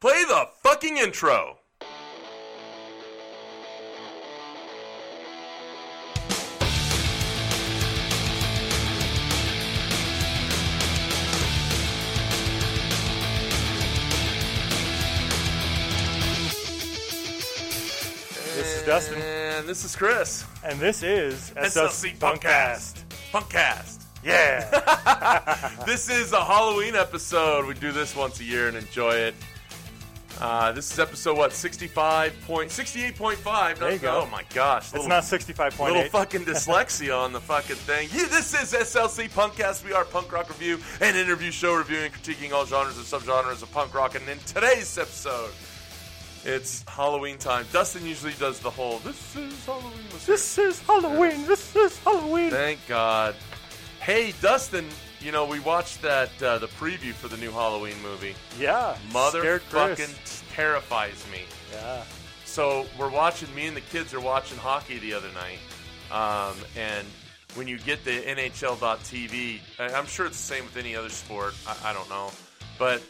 Play the fucking intro! This is Dustin. And this is Chris. And this is SLC Punkcast. Punkcast. Yeah. This is a Halloween episode. We do this once a year and enjoy it. This is episode, 68.5. There you go. Oh, my gosh. It's not 65.8. Little fucking dyslexia on the fucking thing. Yeah, this is SLC Punkcast. We are Punk Rock Review, an interview show reviewing and critiquing all genres and subgenres of punk rock. And in today's episode, it's Halloween time. Dustin usually does the whole, this is Halloween. This is Halloween. Thank God. Hey, Dustin. You know, we watched that the preview for the new Halloween movie. Yeah. Motherfucking terrifies me. Yeah. So we're watching, me and the kids are watching hockey the other night. And when you get the NHL.tv, I'm sure it's the same with any other sport. I don't know. But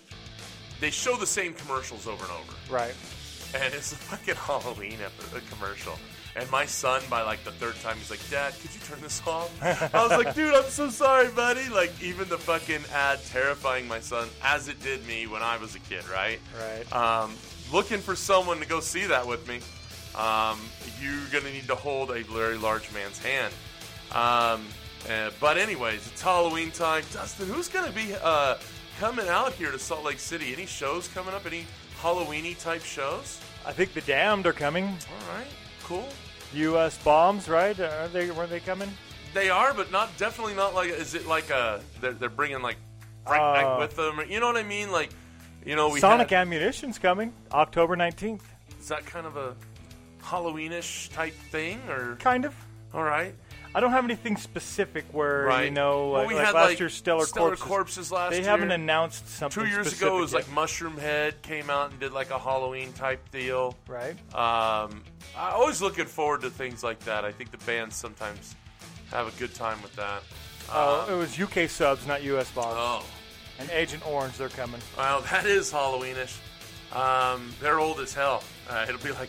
they show the same commercials over and over. Right. And it's a fucking Halloween commercial. And my son, by like the third time, he's like, Dad, could you turn this off? I was like, dude, I'm so sorry, buddy. Like, even the fucking ad terrifying my son, as it did me when I was a kid, right? Right. Looking for someone to go see that with me. You're going to need to hold a very large man's hand. But anyways, it's Halloween time. Dustin, who's going to be coming out here to Salt Lake City? Any shows coming up? Any Halloween-y type shows? I think The Damned are coming. All right. Cool. U.S. Bombs, right? Were they coming? They are, but definitely not like. Is it like a? They're bringing like Frank with them. Or, you know what I mean? Like, you know, Sonic Ammunition's coming October 19th. Is that kind of a Halloweenish type thing, or kind of? All right. I don't have anything specific where you know, like, we had last year's Stellar Corpses last year. They haven't announced something. 2 years ago, it was like Mushroomhead came out and did like a Halloween type deal. Right. I'm always looking forward to things like that. I think the bands sometimes have a good time with that. It was UK Subs, not U.S. Bombs. Oh. And Agent Orange, they're coming. Well, that is Halloweenish. They're old as hell. It'll be like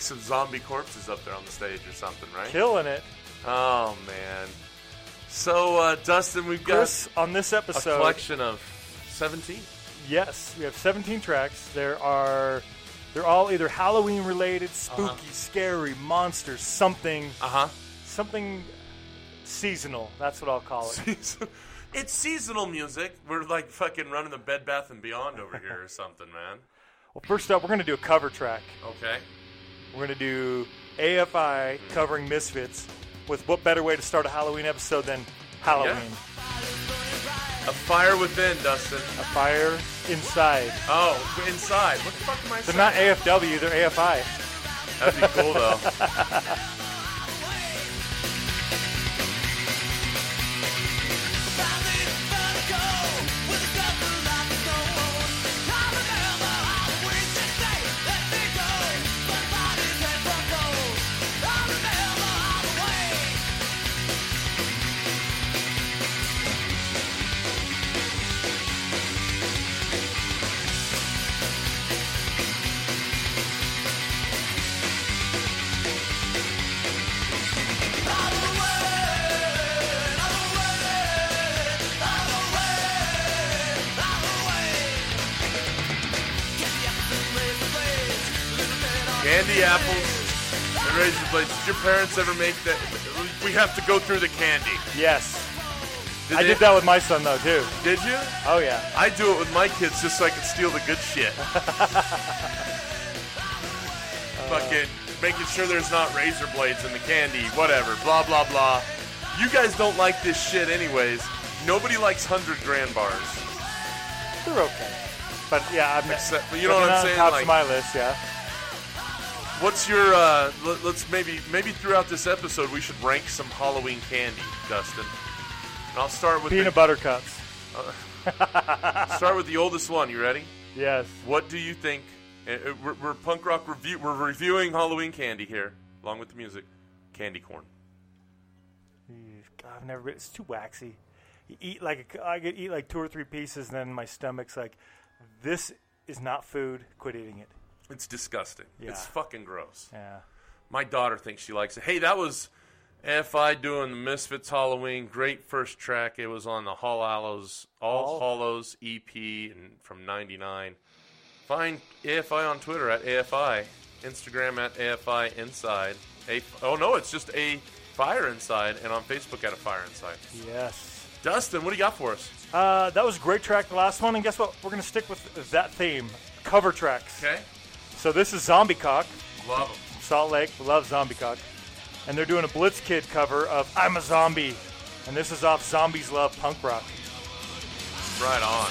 some zombie corpses up there on the stage or something, right? Killing it. Oh, man. So, Dustin, we've got on this episode, a collection of 17. Yes, we have 17 tracks. They're all either Halloween-related, spooky, scary, monsters, something. Uh-huh. Something seasonal. That's what I'll call it. It's seasonal music. We're like fucking running the Bed Bath & Beyond over here or something, man. Well, first up, we're going to do a cover track. Okay. We're going to do AFI covering Misfits with what better way to start a Halloween episode than Halloween. Yeah. A fire within, Dustin. A fire inside. Oh, inside. What the fuck am I saying? They're not AFW, they're AFI. That'd be cool, though. Apples and razor blades. Did your parents ever make that? We have to go through the candy. Yes. I did that with my son, though, too. Did you? Oh, yeah. I do it with my kids just so I can steal the good shit. Fucking making sure there's not razor blades in the candy, whatever, blah, blah, blah. You guys don't like this shit anyways. Nobody likes 100 grand bars. They're okay. But, yeah, except, but you know what I'm saying? Tops my list, yeah. What's your, let's maybe throughout this episode we should rank some Halloween candy, Dustin. And I'll start with peanut butter cups. Start with the oldest one. You ready? Yes. What do you think? We're punk rock review. We're reviewing Halloween candy here, along with the music. Candy corn. God, I've never. It's too waxy. I could eat like two or three pieces, and then my stomach's like, this is not food. Quit eating it. It's disgusting. Yeah. It's fucking gross. Yeah. My daughter thinks she likes it. Hey, that was AFI doing the Misfits Halloween. Great first track. It was on the All Hallows EP and from 99. Find AFI on Twitter at AFI. Instagram at AFI Inside. It's just A Fire Inside, and on Facebook at A Fire Inside. Yes. Dustin, what do you got for us? That was a great track, the last one, and guess what? We're going to stick with that theme. Cover tracks. Okay. So this is Zombie Cock. Love them. Salt Lake. Love Zombie Cock. And they're doing a Blitzkid cover of I'm a Zombie. And this is off Zombies Love Punk Rock. Right on.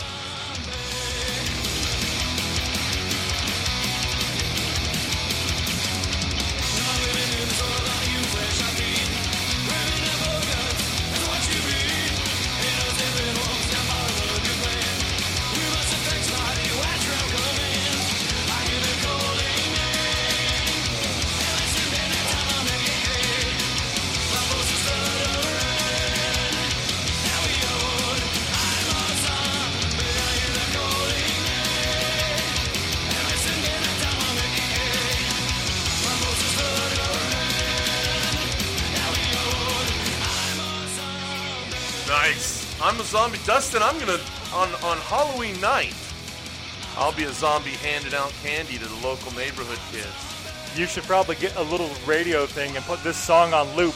I'm a zombie. Dustin, I'm going to, on Halloween night, I'll be a zombie handing out candy to the local neighborhood kids. You should probably get a little radio thing and put this song on loop.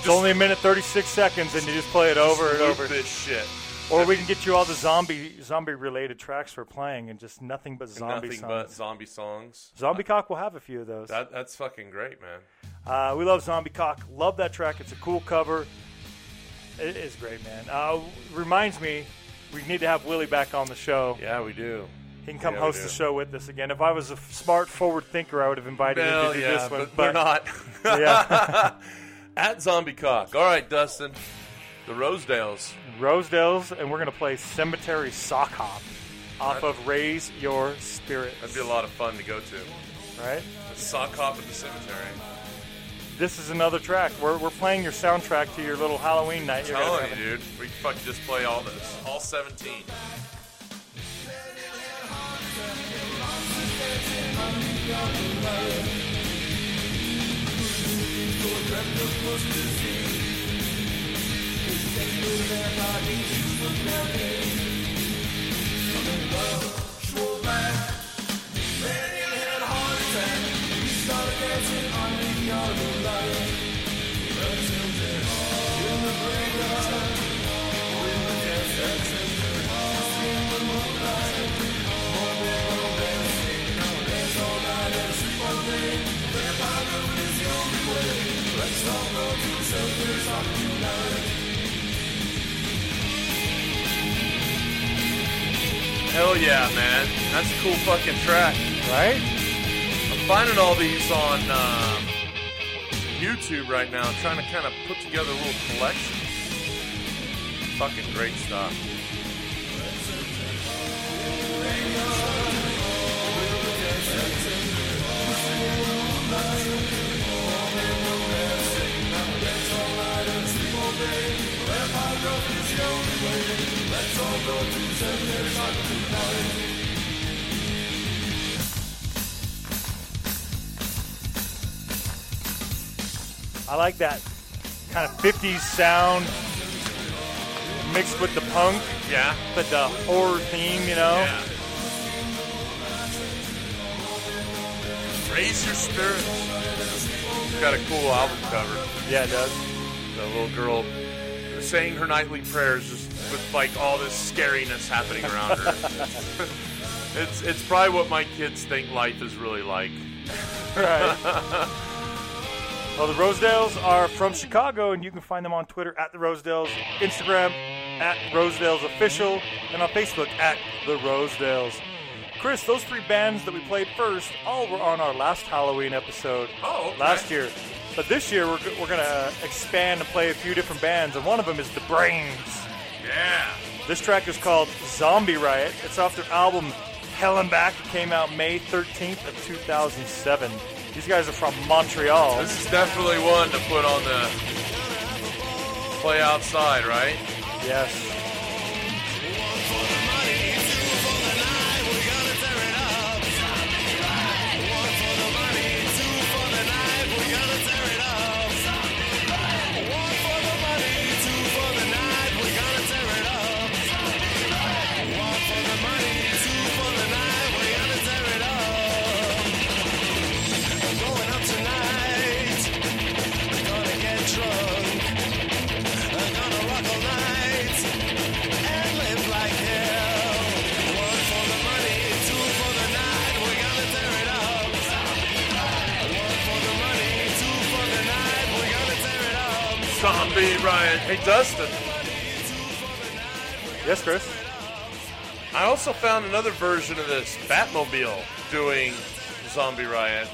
It's only a minute, 36 seconds, and you just play it over and over. This shit. Or we can get you all the zombie-related tracks we're playing and just nothing but zombie songs. Nothing but zombie songs. Zombie Cock will have a few of those. That's fucking great, man. We love Zombie Cock. Love that track. It's a cool cover. It is great, man. Reminds me, we need to have Willie back on the show. Yeah, we do. He can come host the show with us again. If I was a smart forward thinker, I would have invited him to do this one. But we're not. Yeah. At Zombie Cock. All right, Dustin. The Rosedales. And we're going to play Cemetery Sock Hop off of Raise Your Spirit. That'd be a lot of fun to go to. Right? The Sock Hop at the cemetery. This is another track. We're playing your soundtrack to your little Halloween night. I'm telling you, dude. We fucking just play all this. All 17. Hell yeah, man. That's a cool fucking track. Right? I'm finding all these on YouTube right now, trying to kind of put together a little collection. Fucking great stuff. I like that kind of 50s sound mixed with the punk, but the horror theme, you know. Yeah. Raise Your Spirit. It's got a cool album cover. Yeah, it does. The little girl saying her nightly prayers just with like all this scariness happening around her. It's probably what my kids think life is really like. Right. Well, the Rosedales are from Chicago, and you can find them on Twitter at The Rosedales, Instagram at Rosedales Official, and on Facebook at The Rosedales. Chris, those three bands that we played first all were on our last Halloween episode last year. But this year, we're going to expand and play a few different bands, and one of them is The Brains. Yeah. This track is called Zombie Riot. It's off their album Hell and Back. It came out May 13th of 2007. These guys are from Montreal. This is definitely one to put on the play outside, right? Yes. Goolsby, Ryan. Hey, Dustin. Yes, Chris? I also found another version of this, Batmobile, doing Zombie Riot.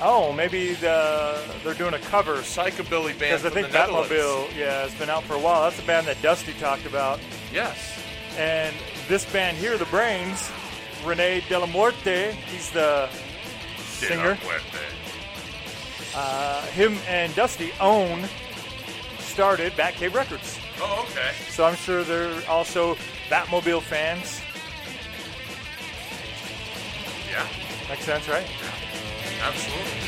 Oh, maybe they're doing a cover. Psychobilly band. Because I think Batmobile, yeah, has been out for a while. That's the band that Dusty talked about. Yes. And this band here, The Brains, Rene De La Muerte, he's the singer. Him and Dusty own started Batcave Records. Oh, okay. So I'm sure they're also Batmobile fans. Yeah. Makes sense, right? Yeah. Absolutely.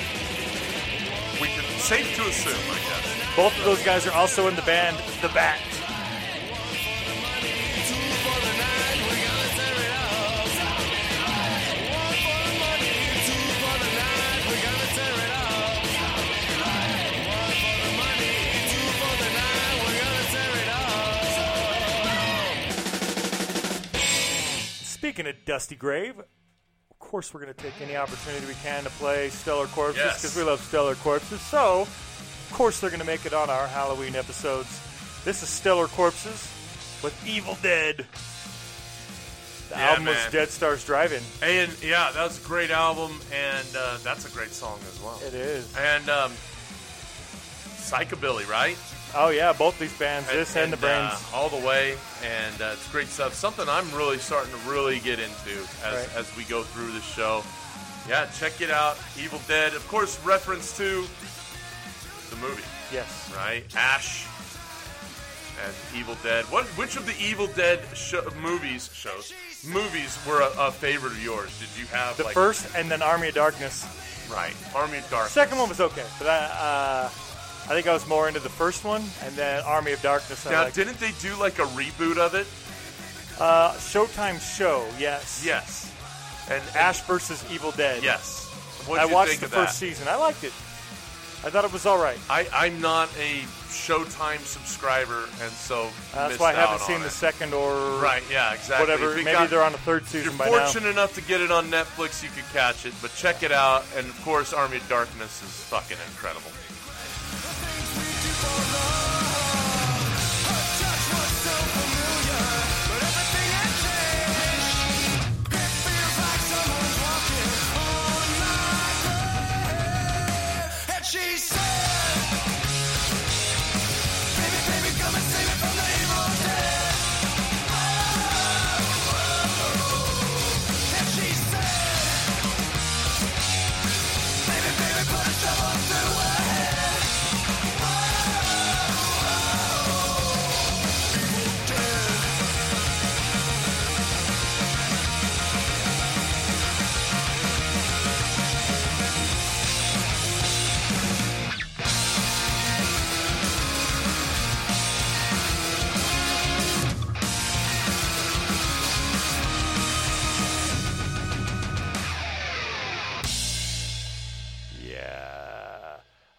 We can safe to assume, I guess. Both of those guys are also in the band The Bat. Speaking of Dusty Grave, of course we're going to take any opportunity we can to play Stellar Corpses, because we love Stellar Corpses. So, of course they're going to make it on our Halloween episodes. This is Stellar Corpses with Evil Dead. The album was Dead Star's Drive-In. And, yeah, that was a great album, and that's a great song as well. It is. And psychobilly, right? Oh, yeah, both these bands, this and The Brains. All the way, and it's great stuff. Something I'm really starting to really get into as we go through this show. Yeah, check it out, Evil Dead. Of course, reference to the movie. Yes. Right? Ash and Evil Dead. Which of the Evil Dead movies were a favorite of yours? Did you have, the first and then Army of Darkness. Right, Army of Darkness. Second one was okay, but I think I was more into the first one, and then Army of Darkness. Now, didn't they do like a reboot of it? Showtime's show, yes. Yes. And Ash versus Evil Dead. Yes. I watched the first season. I liked it. I thought it was all right. I'm not a Showtime subscriber, and so that's why I haven't seen the second or right. Yeah, exactly. Whatever. Maybe they're on the third season by now. If you're fortunate enough to get it on Netflix, you could catch it. But check it out, and of course, Army of Darkness is fucking incredible.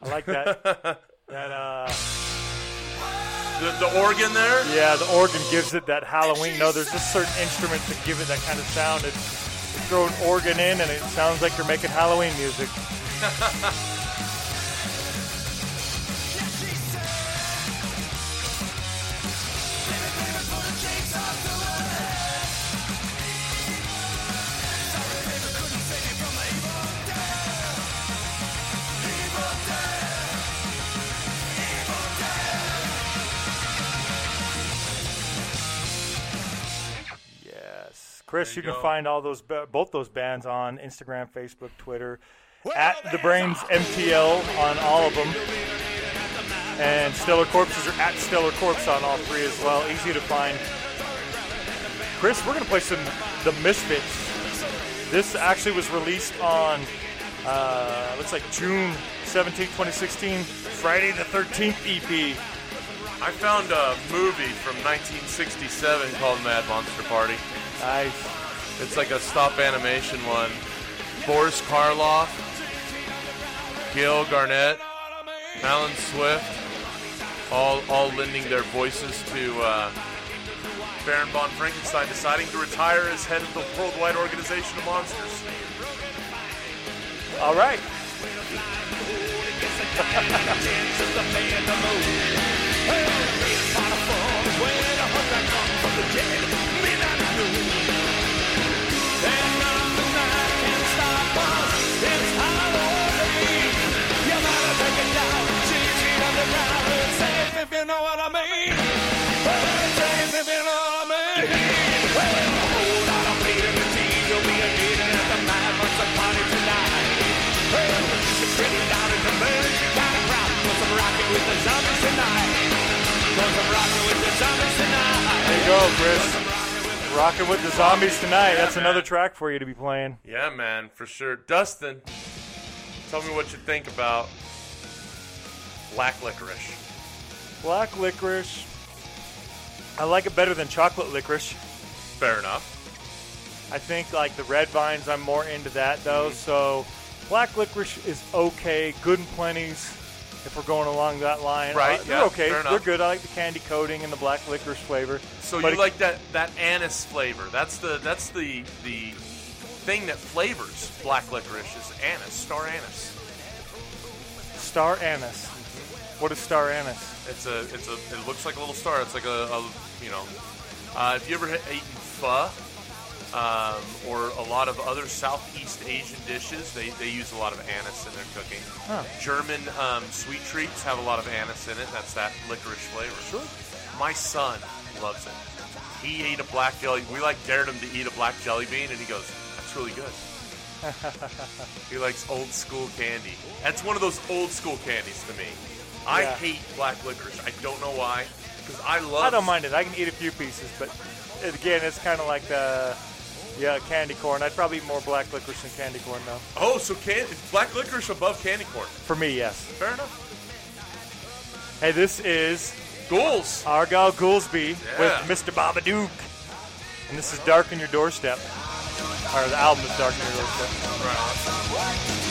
Like that the organ there? Yeah, the organ gives it that Halloween. No, there's just certain instruments that give it that kind of sound. You throw an organ in, and it sounds like you're making Halloween music. Chris, you can find all those both those bands on Instagram, Facebook, Twitter, at The Brains MTL on all of them. And Stellar Corpses are at Stellar Corpse on all three as well. Easy to find. Chris, we're going to play some The Misfits. This actually was released on, looks like June 17, 2016, Friday the 13th EP. I found a movie from 1967 called Mad Monster Party. Nice. It's like a stop animation one. Boris Karloff, Gil Garnett, Alan Swift, all lending their voices to Baron von Frankenstein deciding to retire as head of the worldwide organization of monsters. All right. Go, Chris. Rocking with the Zombies tonight. Yeah, that's another track for you to be playing. Yeah, man, for sure. Dustin, tell me what you think about Black Licorice. Black Licorice. I like it better than Chocolate Licorice. Fair enough. I think, like, the Red Vines, I'm more into that, though. Mm-hmm. So Black Licorice is okay. Good and Plenty's. If we're going along that line, right? They're okay. They're good. I like the candy coating and the black licorice flavor. So but you like that anise flavor? That's the thing that flavors black licorice is anise, star anise. Star anise. What is star anise? It looks like a little star. It's like if you ever had eaten pho or a lot of other Southeast Asian dishes, they use a lot of anise in their cooking. Huh. German sweet treats have a lot of anise in it. That's that licorice flavor. Sure. My son loves it. He ate a black jelly. We dared him to eat a black jelly bean, and he goes, "That's really good." He likes old school candy. That's one of those old school candies to me. Yeah. I hate black licorice. I don't know why. Because I don't mind it. I can eat a few pieces, but again, it's kind of like the. Yeah, candy corn. I'd probably eat more black licorice than candy corn, though. Oh, so is black licorice above candy corn? For me, yes. Fair enough. Hey, this is Argyle Goolsby with Mr. Babadook. And this is Dark in Your Doorstep. Or the album is Dark in Your Doorstep. Right.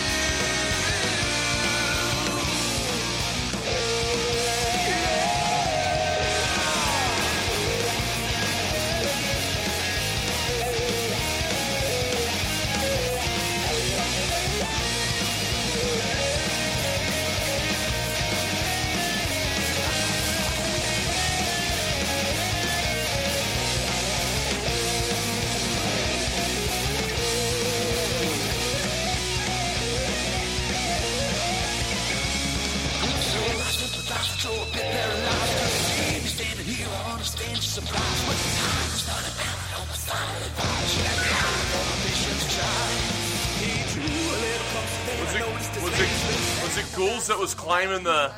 Was it Ghouls that was climbing the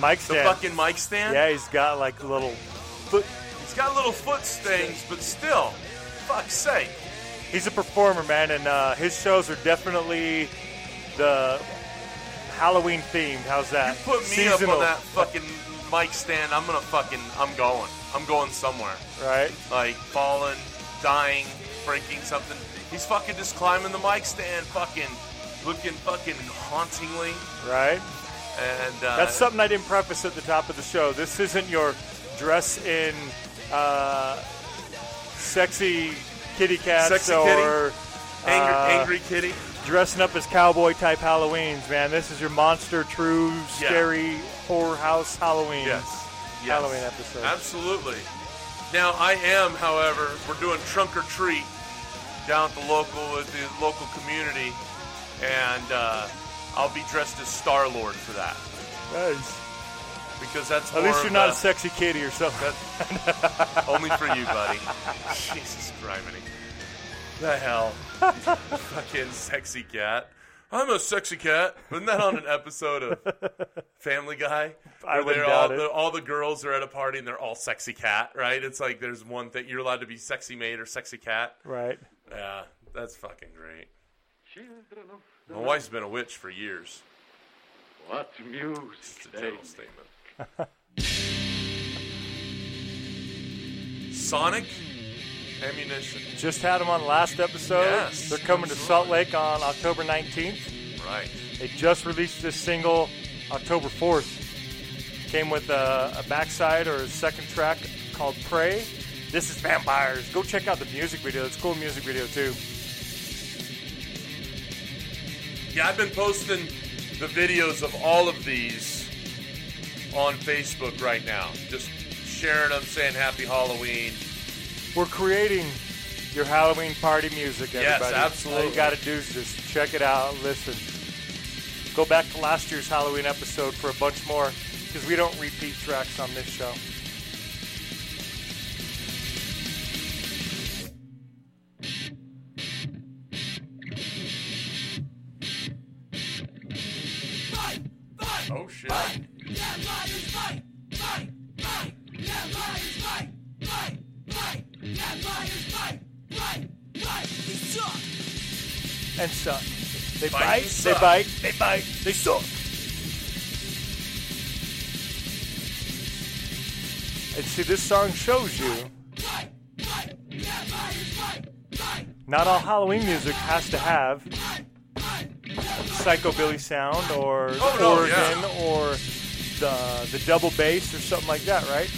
mic stand? The fucking mic stand? Yeah, he's got little foot stings, but still, fuck's sake. He's a performer, man, and his shows are definitely the Halloween themed. How's that? You put me up on that fucking mic stand, I'm going somewhere. Right? Like falling, dying, breaking something. He's fucking just climbing the mic stand, fucking looking fucking hauntingly. Right? And that's something I didn't preface at the top of the show. This isn't your dress in sexy kitty cats or angry kitty. Dressing up as cowboy type Halloweens, man. This is your monster, true, scary horror house Halloween. Yes. Halloween episode. Absolutely. Now I am, however, we're doing trunk or treat down at the local community, and I'll be dressed as Star-Lord for that. Nice. Because that's at least you're not a sexy kitty or something. Only for you, buddy. Jesus criminy. The hell. Fucking sexy cat. I'm a sexy cat. Wasn't that on an episode of Family Guy? I wouldn't doubt it. All the girls are at a party and they're all sexy cat, right? It's like there's one thing. You're allowed to be sexy maid or sexy cat. Right. Yeah, that's fucking great. My wife's been a witch for years. What music. It's a general statement. Sonic Ammunition. Just had them on last episode. Yes, they're coming to Salt Lake on October 19th. Right. They just released this single October 4th. Came with a backside or a second track called Prey. This is Vampires. Go check out the music video. It's a cool music video, too. Yeah, I've been posting the videos of all of these on Facebook right now. Just sharing them, saying happy Halloween. We're creating your Halloween party music, everybody. Yes, absolutely. All you got to do is just check it out, listen. Go back to last year's Halloween episode for a bunch more, because we don't repeat tracks on this show. Oh, shit. Fight. Yeah, lions fight. Fight. Fight. Yeah, lions fight. Fight. Fight. Yeah, lions fight. Fight. Fight. They suck. And suck. They bite. They bite. They bite. They suck. And see, this song shows you not all Halloween music has to have psychobilly sound or organ or the double bass or something like that, right?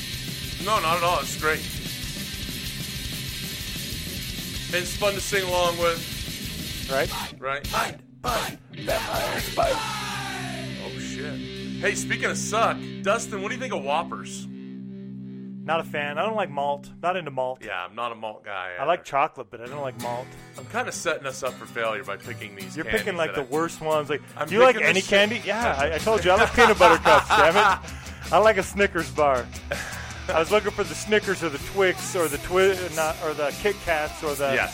No, not at all. It's great. It's fun to sing along with. Right? Right. Bite, bite, vampires bite. Oh, shit. Hey, speaking of suck, Dustin, what do you think of Whoppers? Not a fan. I don't like malt. Not into malt. Yeah, I'm not a malt guy either. I like chocolate, but I don't like malt. I'm kind of setting us up for failure by picking these. You're picking like the worst ones. Like, do you like any candy? Yeah, I told you. I like peanut butter cups, damn it. I like a Snickers bar. I was looking for the Snickers or the Twix or the Kit Kats or the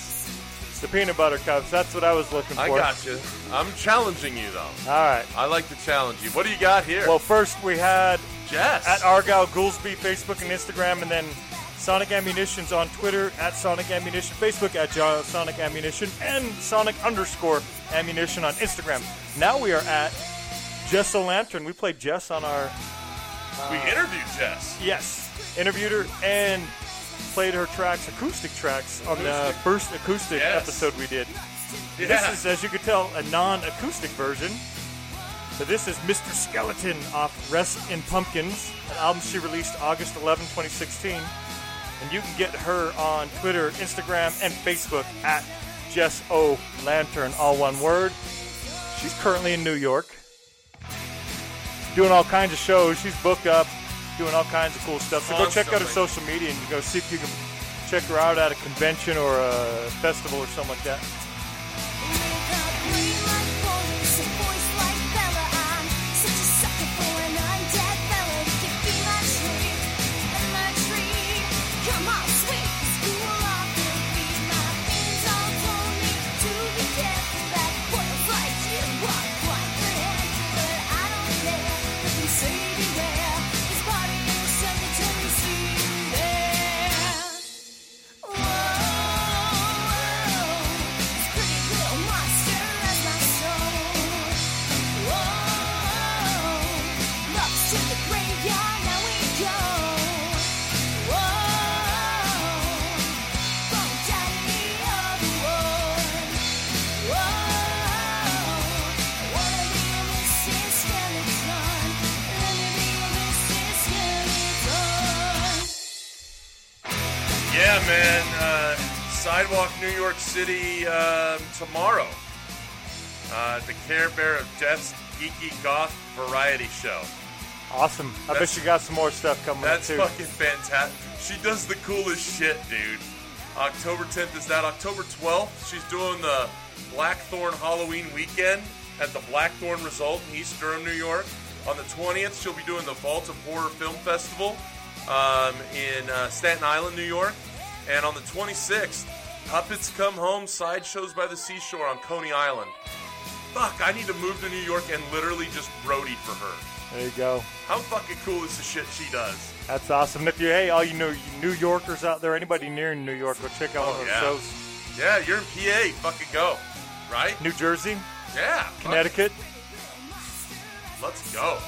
the peanut butter cups. That's what I was looking for. I got you. I'm challenging you, though. All right. I like to challenge you. What do you got here? Well, first we had... Jess. At Argyle Goolsby, Facebook and Instagram, and then Sonic Ammunition's on Twitter, at Sonic Ammunition, Facebook at Sonic Ammunition, and Sonic_Ammunition on Instagram. Now we are at Jess O'Lantern. We played Jess on our... we interviewed Jess. Yes. Interviewed her and played her tracks, acoustic tracks, on the first acoustic episode we did. Yeah. This is, as you can tell, a non-acoustic version. So this is Mr. Skeleton off Rest in Pumpkins, an album she released August 11, 2016. And you can get her on Twitter, Instagram, and Facebook at Jess O'Lantern, all one word. She's currently in New York, doing all kinds of shows. She's booked up, doing all kinds of cool stuff. So go check out her social media and go see if you can check her out at a convention or a festival or something like that. Man, Sidewalk New York City tomorrow. The Care Bear of Death's Geeky Goth Variety Show. Awesome. I bet you got some more stuff coming up, too. That's fucking fantastic. She does the coolest shit, dude. October 10th is that. October 12th, she's doing the Blackthorn Halloween weekend at the Blackthorn Resort in East Durham, New York. On the 20th, she'll be doing the Vault of Horror Film Festival in Staten Island, New York. And on the 26th, Puppets Come Home, Sideshows by the Seashore on Coney Island. Fuck, I need to move to New York and literally just roadie for her. There you go. How fucking cool is the shit she does? That's awesome. And if all you New Yorkers out there, anybody near New York, go check out one of those shows. Yeah, you're in PA. Fucking go. Right? New Jersey. Yeah. Connecticut. Fuck. Let's go.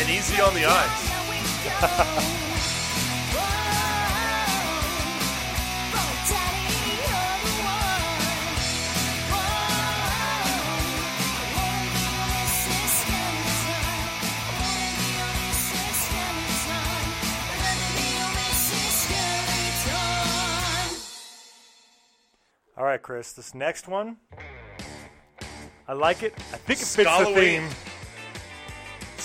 And easy on the eyes. All right, Chris, this next one, I like it. I think it fits the theme.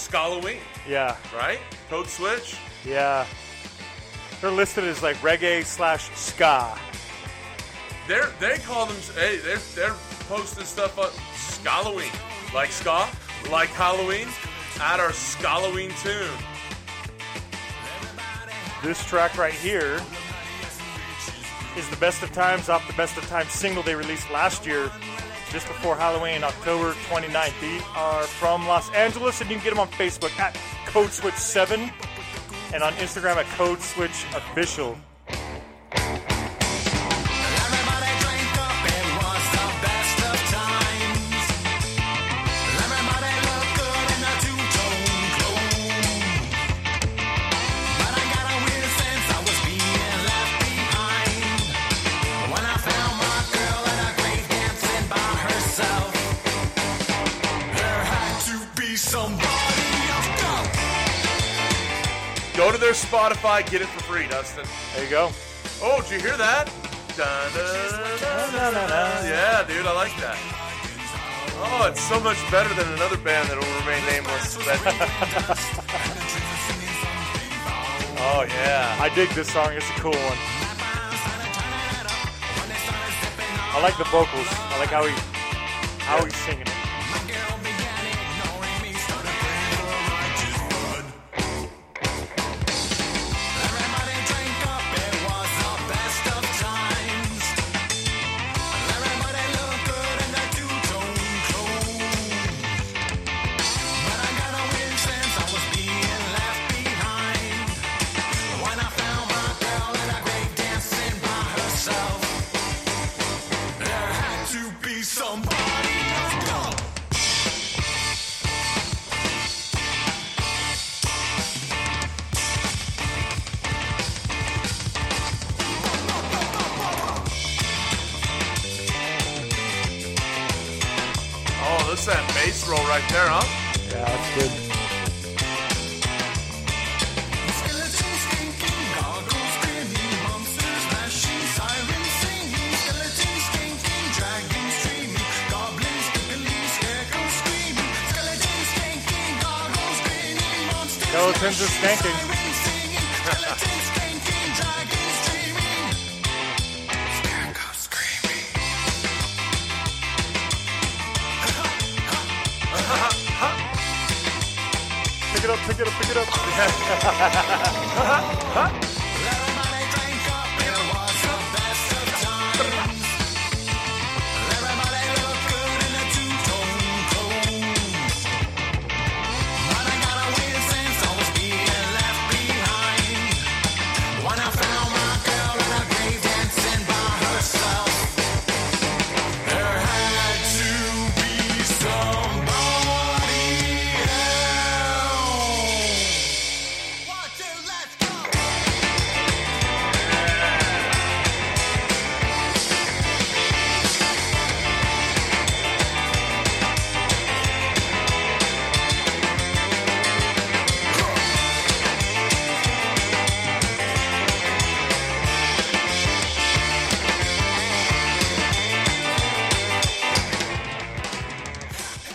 Scalloween. Yeah. Right? Code Switch. Yeah. They're listed as like reggae/ska. They call them, hey, they're posting stuff on Scalloween. Like ska, like Halloween, at our Scalloween tune. This track right here is the Best of Times off the Best of Times single they released last year, just before Halloween, October 29th. They are from Los Angeles, and you can get them on Facebook at Code Switch 7 and on Instagram at Code Switch Official. Go to their Spotify, get it for free, Dustin. There you go. Oh, did you hear that? Dun, dun, dun, dun, dun, dun. Yeah, dude, I like that. Oh, it's so much better than another band that will remain nameless. Oh, yeah. I dig this song. It's a cool one. I like the vocals. I like how he's singing it.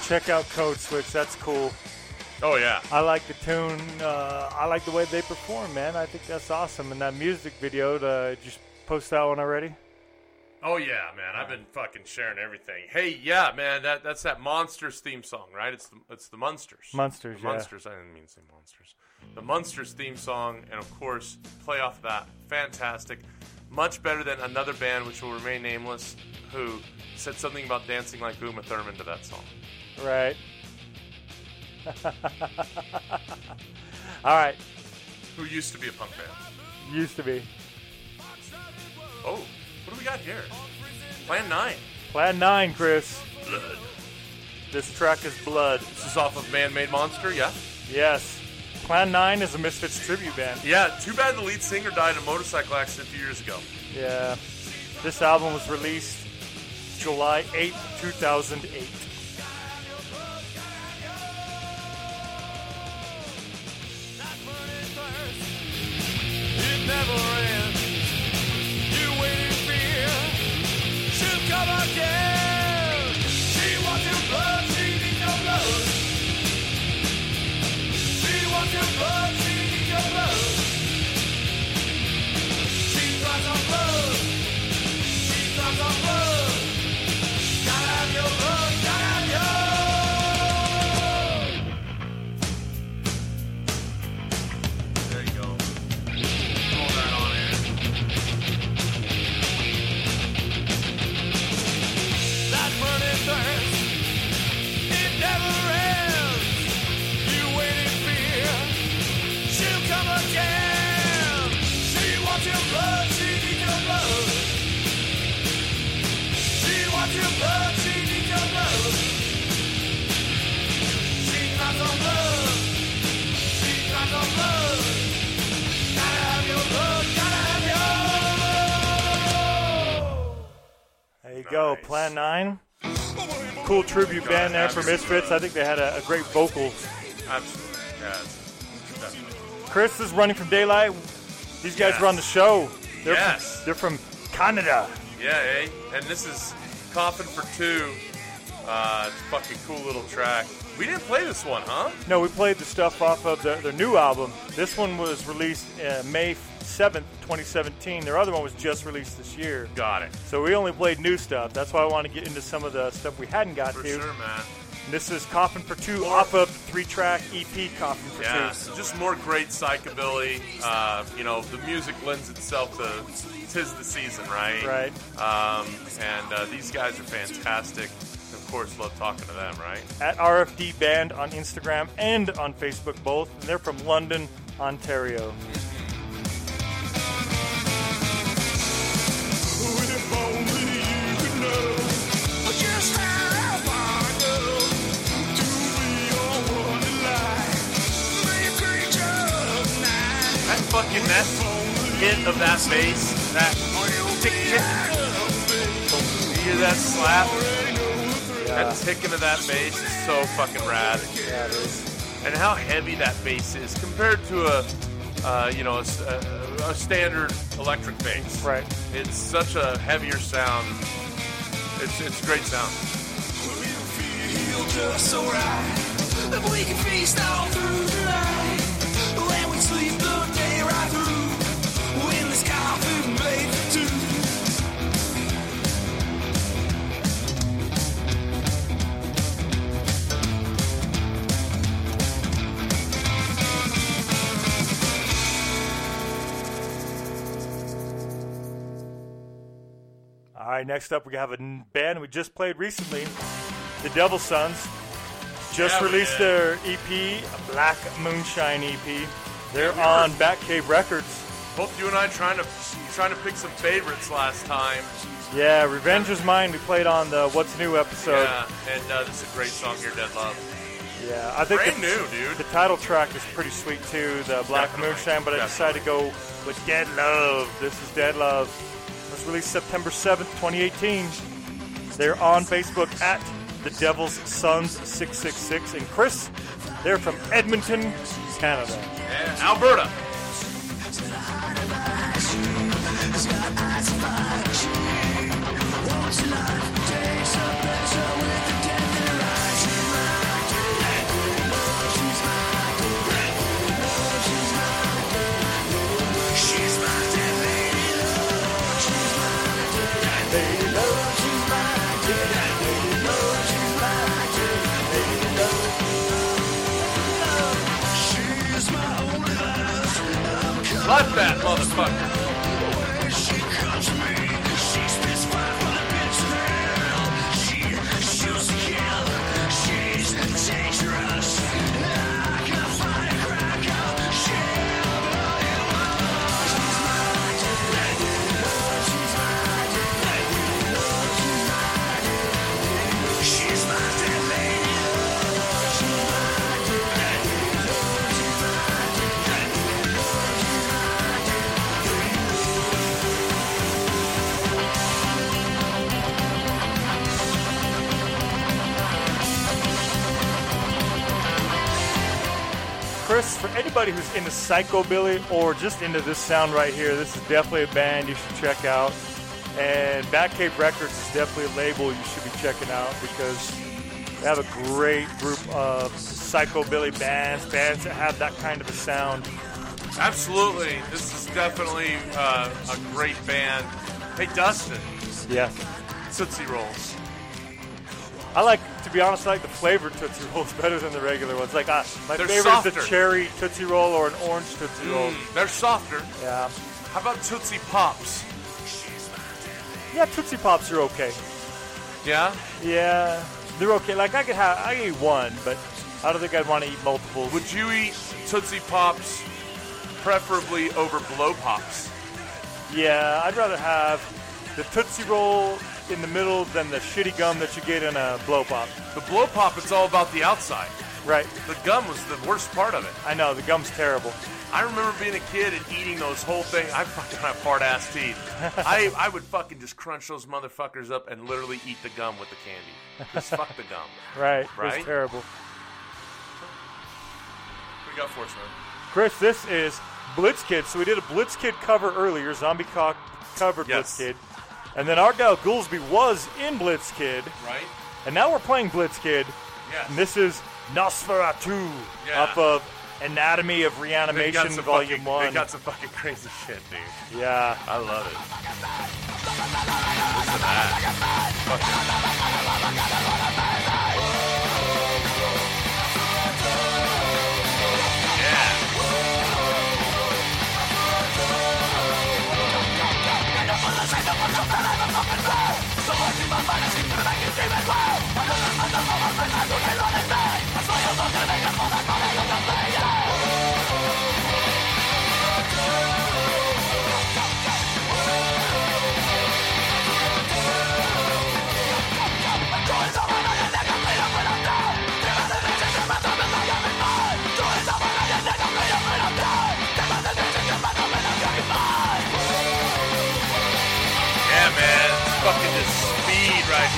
Check out Code Switch. That's cool. Oh, yeah. I like the tune. I like the way they perform, man. I think that's awesome. And that music video, did you post that one already? Oh, yeah, man. I've been fucking sharing everything. Hey, yeah, man. That's that Monsters theme song, right? It's the Munsters. Munsters, the yeah. Munsters. I didn't mean to say Monsters. The Munsters theme song. And, of course, play off of that. Fantastic. Much better than another band, which will remain nameless, who said something about dancing like Uma Thurman to that song. Right. All right. Who used to be a punk band? Used to be. Oh, what do we got here? Plan 9. Plan 9, Chris. Blood. This track is Blood. This is off of Man-Made Monster, yeah? Yes. Plan 9 is a Misfits tribute band. Yeah, too bad the lead singer died in a motorcycle accident a few years ago. Yeah. This album was released July 8, 2008. Never ends. You waiting fear. She'll come again. She wants your blood. She needs your blood. Go, Plan 9. Cool tribute band there for Misfits. I think they had a great vocal. Absolutely. Yeah, Chris is running from daylight. These guys were on the show. They're from Canada. Yeah, eh? And this is Coffin for Two. It's a fucking cool little track. We didn't play this one, huh? No, we played the stuff off of their new album. This one was released May 7th, 2017. Their other one was just released this year. Got it. So we only played new stuff. That's why I want to get into some of the stuff we hadn't got to. For sure, man. And this is Coffin for Two off of three-track EP Coffin for Two. Yeah, so just more great psychobilly. You know, the music lends itself to 'Tis the Season, right? Right. And these guys are fantastic. Course, love talking to them, right? At RFD Band on Instagram and on Facebook both, and they're from London, Ontario. That fucking hit of that bass, that tick-tick, you hear that slap? That ticking of that bass is so fucking rad. Yeah, it is. And how heavy that bass is compared to a standard electric bass. Right. It's such a heavier sound. It's great sound. All right, next up we have a band we just played recently, the Devil Sons. Released their EP, Black Moonshine EP. They're on Batcave Records. Both you and I trying to pick some favorites last time. Yeah, Revenge is Mine we played on the What's New episode. Yeah, and this is a great song here, Dead Love. Yeah, I think the title track is pretty sweet too, the Black Moonshine, but I decided to go with Dead Love. This is Dead Love. Was released September 7th, 2018. They're on Facebook at The Devil's Sons 666. And Chris, they're from Edmonton, Canada. And Alberta. Love that motherfucker. She comes to me, she spits fire for the bitch in the hell. She shoots to kill, she's dangerous. I can find a crack out, she'll blow you up. She's my dead, she's my dead, she's my dead, she's my dead lady, she's my dead, she's my dead, she's my dead. Chris, for anybody who's into psychobilly or just into this sound right here, this is definitely a band you should check out. And Batcave Records is definitely a label you should be checking out because they have a great group of psychobilly bands that have that kind of a sound. Absolutely. This is definitely a great band. Hey, Dustin. Yeah. Tootsie Rolls. I like, to be honest, I like the flavored Tootsie Rolls better than the regular ones. Like, my they're favorite softer. Is the cherry Tootsie Roll or an orange Tootsie Roll. They're softer. Yeah. How about Tootsie Pops? Yeah, Tootsie Pops are okay. Yeah? Yeah. They're okay. Like, I eat one, but I don't think I'd want to eat multiples. Would you eat Tootsie Pops preferably over Blow Pops? Yeah, I'd rather have the Tootsie Roll in the middle than the shitty gum that you get in a Blow Pop. The Blow Pop, it's all about the outside. Right. The gum was the worst part of it. I know, the gum's terrible. I remember being a kid and eating those whole thing. I fucking have fart-ass teeth. I would fucking just crunch those motherfuckers up and literally eat the gum with the candy. Just fuck the gum. Right? It was terrible. What do you got for us, man? Chris, this is Blitzkid. So we did a Blitzkid cover earlier. Zombie Cock covered Blitzkid. And then Argyle Goolsby was in Blitzkid. Right. And now we're playing Blitzkid. Yes. And this is Nosferatu off of Anatomy of Reanimation Volume 1. They got some fucking crazy shit, dude. Yeah. I love it. Listen to that. Fucking...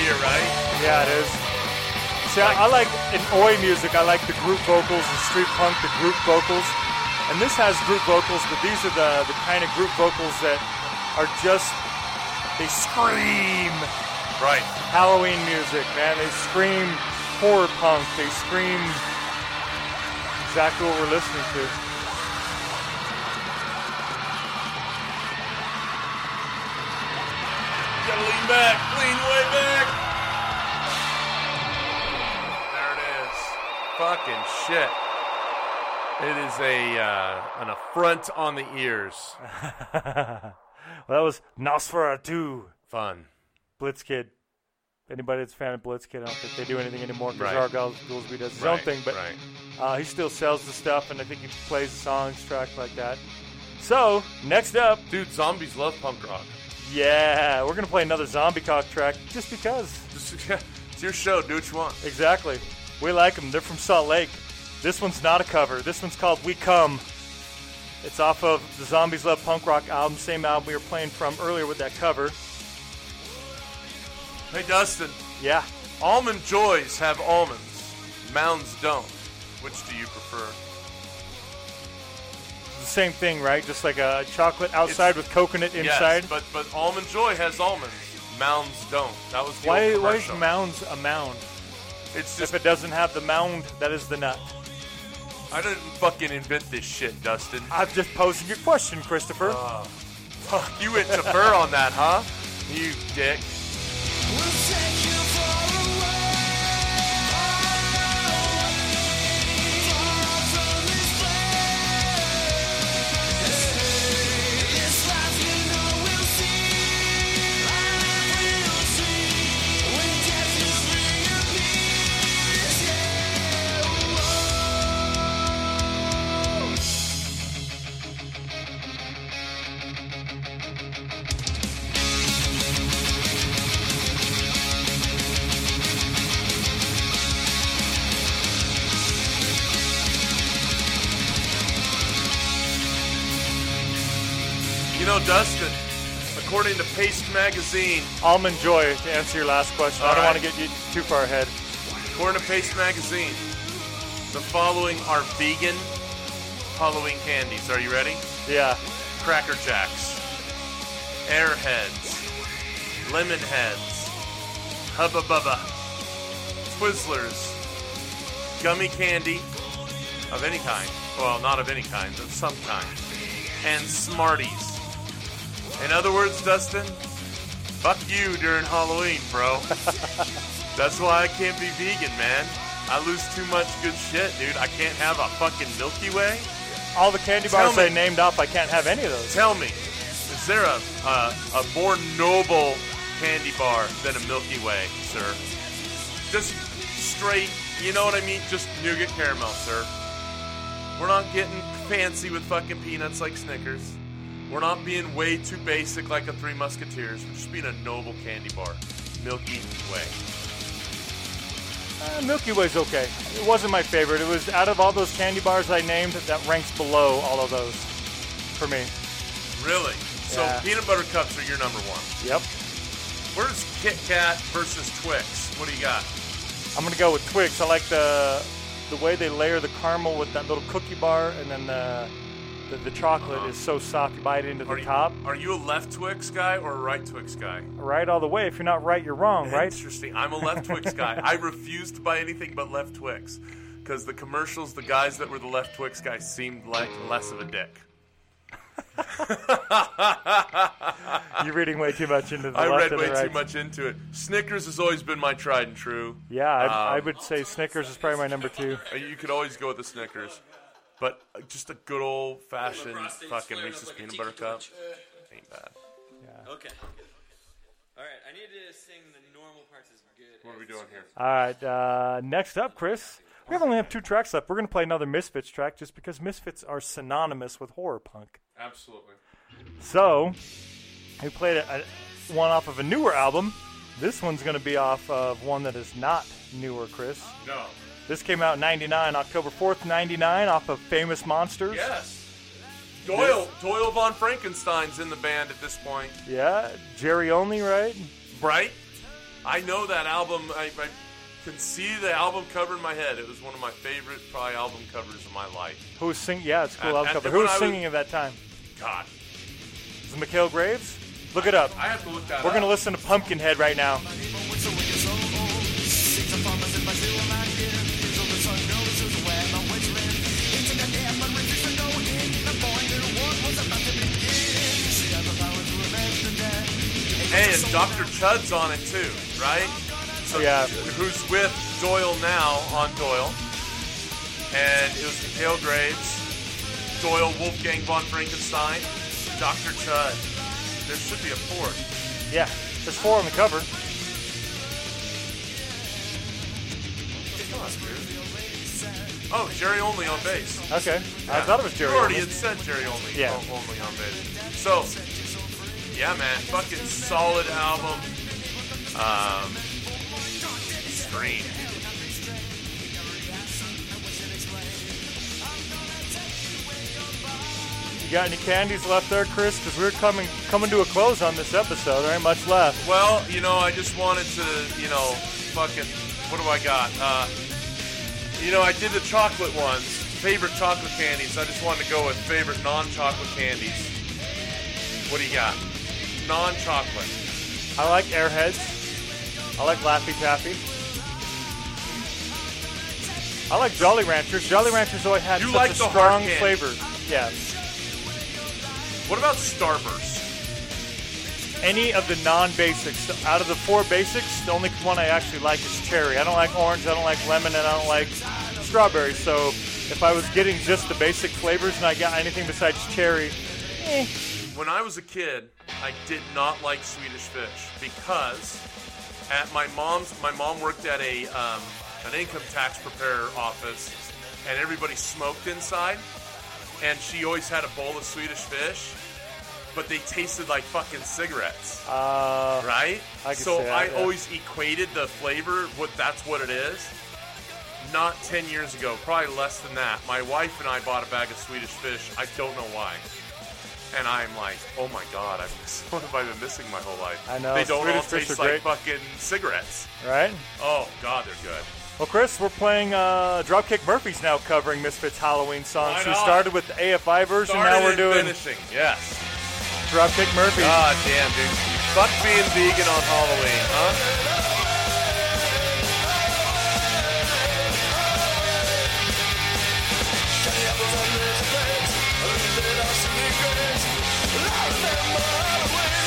Here, right? Yeah, it is. See, I like in Oi music, I like the group vocals, the street punk, the group vocals. And this has group vocals, but these are the kind of group vocals that are just, they scream. Right. Halloween music, man. They scream horror punk. They scream exactly what we're listening to. Back, lean way back. There it is. Fucking shit. It is an affront on the ears. Well, that was Nosferatu. Fun. Blitzkid. Anybody that's a fan of Blitzkid, I don't think they do anything anymore because Argyle Goolsby does his own thing. But he still sells the stuff, and I think he plays the songs, tracks like that. So, next up. Dude, Zombies Love Punk Rock. Yeah, we're going to play another Zombie Cock track just because. It's your show. Do what you want. Exactly. We like them. They're from Salt Lake. This one's not a cover. This one's called We Come. It's off of the Zombies Love Punk Rock album, same album we were playing from earlier with that cover. Hey, Dustin. Yeah. Almond joys have almonds. Mounds don't. Which do you prefer? The same thing, right? Just like a chocolate outside with coconut inside. Yes, but Almond Joy has almonds. Mounds don't. That was the old commercial. Why is Mounds a mound? It's just, if it doesn't have the mound, that is the nut. I didn't fucking invent this shit, Dustin. I'm just posing your question, Christopher. Fuck, you went to Burr on that, huh? You dick. We'll take you. Dustin, according to Paste Magazine... Almond Joy, to answer your last question. I don't want to get you too far ahead. According to Paste Magazine, the following are vegan Halloween candies. Are you ready? Yeah. Cracker Jacks, Airheads, Lemon Heads, Hubba Bubba, Twizzlers, gummy candy of any kind. Well, not of any kind, of some kind. And Smarties. In other words, Dustin, Fuck you during Halloween, bro. That's why I can't be vegan, man. I lose too much good shit, dude. I can't have a fucking Milky Way. All the candy bars they named off, I can't have any of those. Tell me, is there a more noble candy bar than a Milky Way, sir? Just straight, you know what I mean? Just nougat caramel, sir. We're not getting fancy with fucking peanuts like Snickers. We're not being way too basic like the Three Musketeers. We're just being a noble candy bar. Milky Way. Milky Way's okay. It wasn't my favorite. It was out of all those candy bars I named, that ranks below all of those for me. Really? Yeah. So peanut butter cups are your number one. Yep. Where's Kit Kat versus Twix? What do you got? I'm going to go with Twix. I like the way they layer the caramel with that little cookie bar, and then the chocolate is so soft, you bite it into the top. Are you a left Twix guy or a right Twix guy? Right all the way. If you're not right, you're wrong, right? Interesting. I'm a left Twix guy. I refuse to buy anything but left Twix because the commercials, the guys that were the left Twix guys seemed like less of a dick. You're reading way too much into the I read way too much into it. Snickers has always been my tried and true. Yeah, I would say Snickers is probably my number two. You could always go with the Snickers. But just a good old-fashioned fucking Reese's peanut butter cup ain't bad. Yeah. Okay. All right. I need to sing the normal parts as good. What are we doing here? All right. Next up, Chris. We only have two tracks left. We're going to play another Misfits track just because Misfits are synonymous with horror punk. Absolutely. So we played one off of a newer album. This one's going to be off of one that is not newer, Chris. No. This came out in 99, October 4th, 99, off of Famous Monsters. Yes. Doyle von Frankenstein's in the band at this point. Yeah. Jerry Only, right? Right. I know that album. I can see the album cover in my head. It was one of my favorite, probably, album covers of my life. Who was singing? Yeah, it's a cool album cover. Who was singing at that time? God. Was it Mikal Graves? Look it up. I have to look that up. We're going to listen to Pumpkinhead right now. Hey, and Dr. Chud's on it too, right? So yeah. Who's with Doyle now on Doyle. And it was Mikal Graves, Doyle, Wolfgang von Frankenstein, Dr. Chud. There should be a fourth. Yeah, there's four on the cover. Oh, Jerry Only on bass. Okay. Yeah. I thought it was Jerry Only. You already had said Jerry Only. Yeah. Only on bass. So... yeah, man, fucking solid album. Scream. You got any candies left there, Chris? Because we're coming to a close on this episode. There ain't much left. Well, you know, I just wanted to, you know, fucking, what do I got? You know, I did the chocolate ones, favorite chocolate candies. I just wanted to go with favorite non-chocolate candies. What do you got? Non-chocolate. I like Airheads. I like Laffy Taffy. I like Jolly Ranchers. Jolly Ranchers always had such a strong flavor. Yeah. What about Starburst? Any of the non-basics. Out of the four basics, the only one I actually like is cherry. I don't like orange, I don't like lemon, and I don't like strawberry. So if I was getting just the basic flavors and I got anything besides cherry, When I was a kid, I did not like Swedish Fish because at my mom worked at an income tax preparer office, and everybody smoked inside, and she always had a bowl of Swedish Fish, but they tasted like fucking cigarettes, right? I always equated the flavor with that's what it is. Not 10 years ago, probably less than that, my wife and I bought a bag of Swedish Fish. I don't know why. And I'm like, oh my god, what have I been missing my whole life? I know. They don't all taste like fucking cigarettes. Right? Oh god, they're good. Well, Chris, we're playing Dropkick Murphys now covering Misfits Halloween songs. Right, we started with the AFI version, now we're doing finishing. Yes. Dropkick Murphys. God damn, dude. Fuck being vegan on Halloween, huh? Love them all when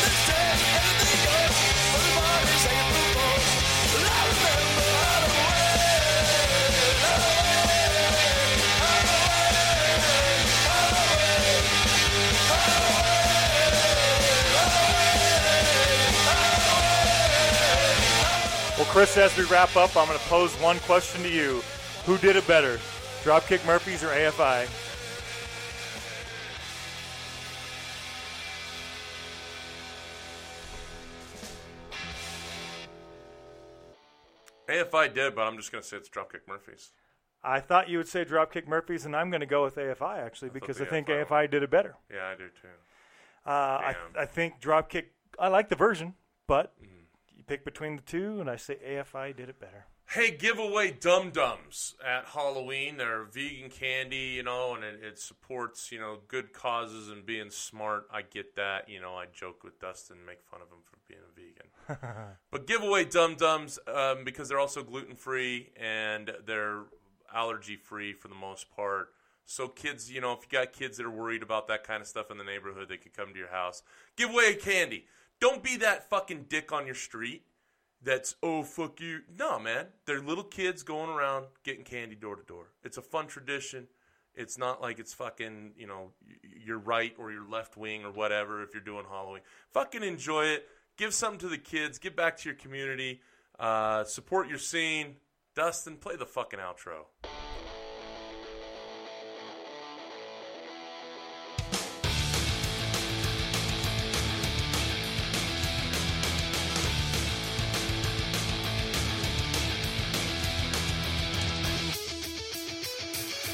it's dead, everything goes. Well, Chris, as we wrap up, I'm going to pose one question to you. Who did it better, Dropkick Murphys or AFI? AFI did, but I'm just going to say it's Dropkick Murphys. I thought you would say Dropkick Murphys, and I'm going to go with AFI, actually, because I think AFI did it better. Yeah, I do, too. I think Dropkick, I like the version, but you pick between the two, and I say AFI did it better. Hey, give away Dum Dums at Halloween. They're vegan candy, you know, and it supports, you know, good causes and being smart. I get that. You know, I joke with Dustin, make fun of him for being a vegan. But give away Dum Dums because they're also gluten-free and they're allergy-free for the most part. So kids, you know, if you got kids that are worried about that kind of stuff in the neighborhood, they could come to your house. Give away a candy. Don't be that fucking dick on your street that's, oh, fuck you. No, man. They're little kids going around getting candy door to door. It's a fun tradition. It's not like it's fucking, you know, your right or your left wing or whatever if you're doing Halloween. Fucking enjoy it. Give something to the kids. Get back to your community. Support your scene. Dustin, play the fucking outro.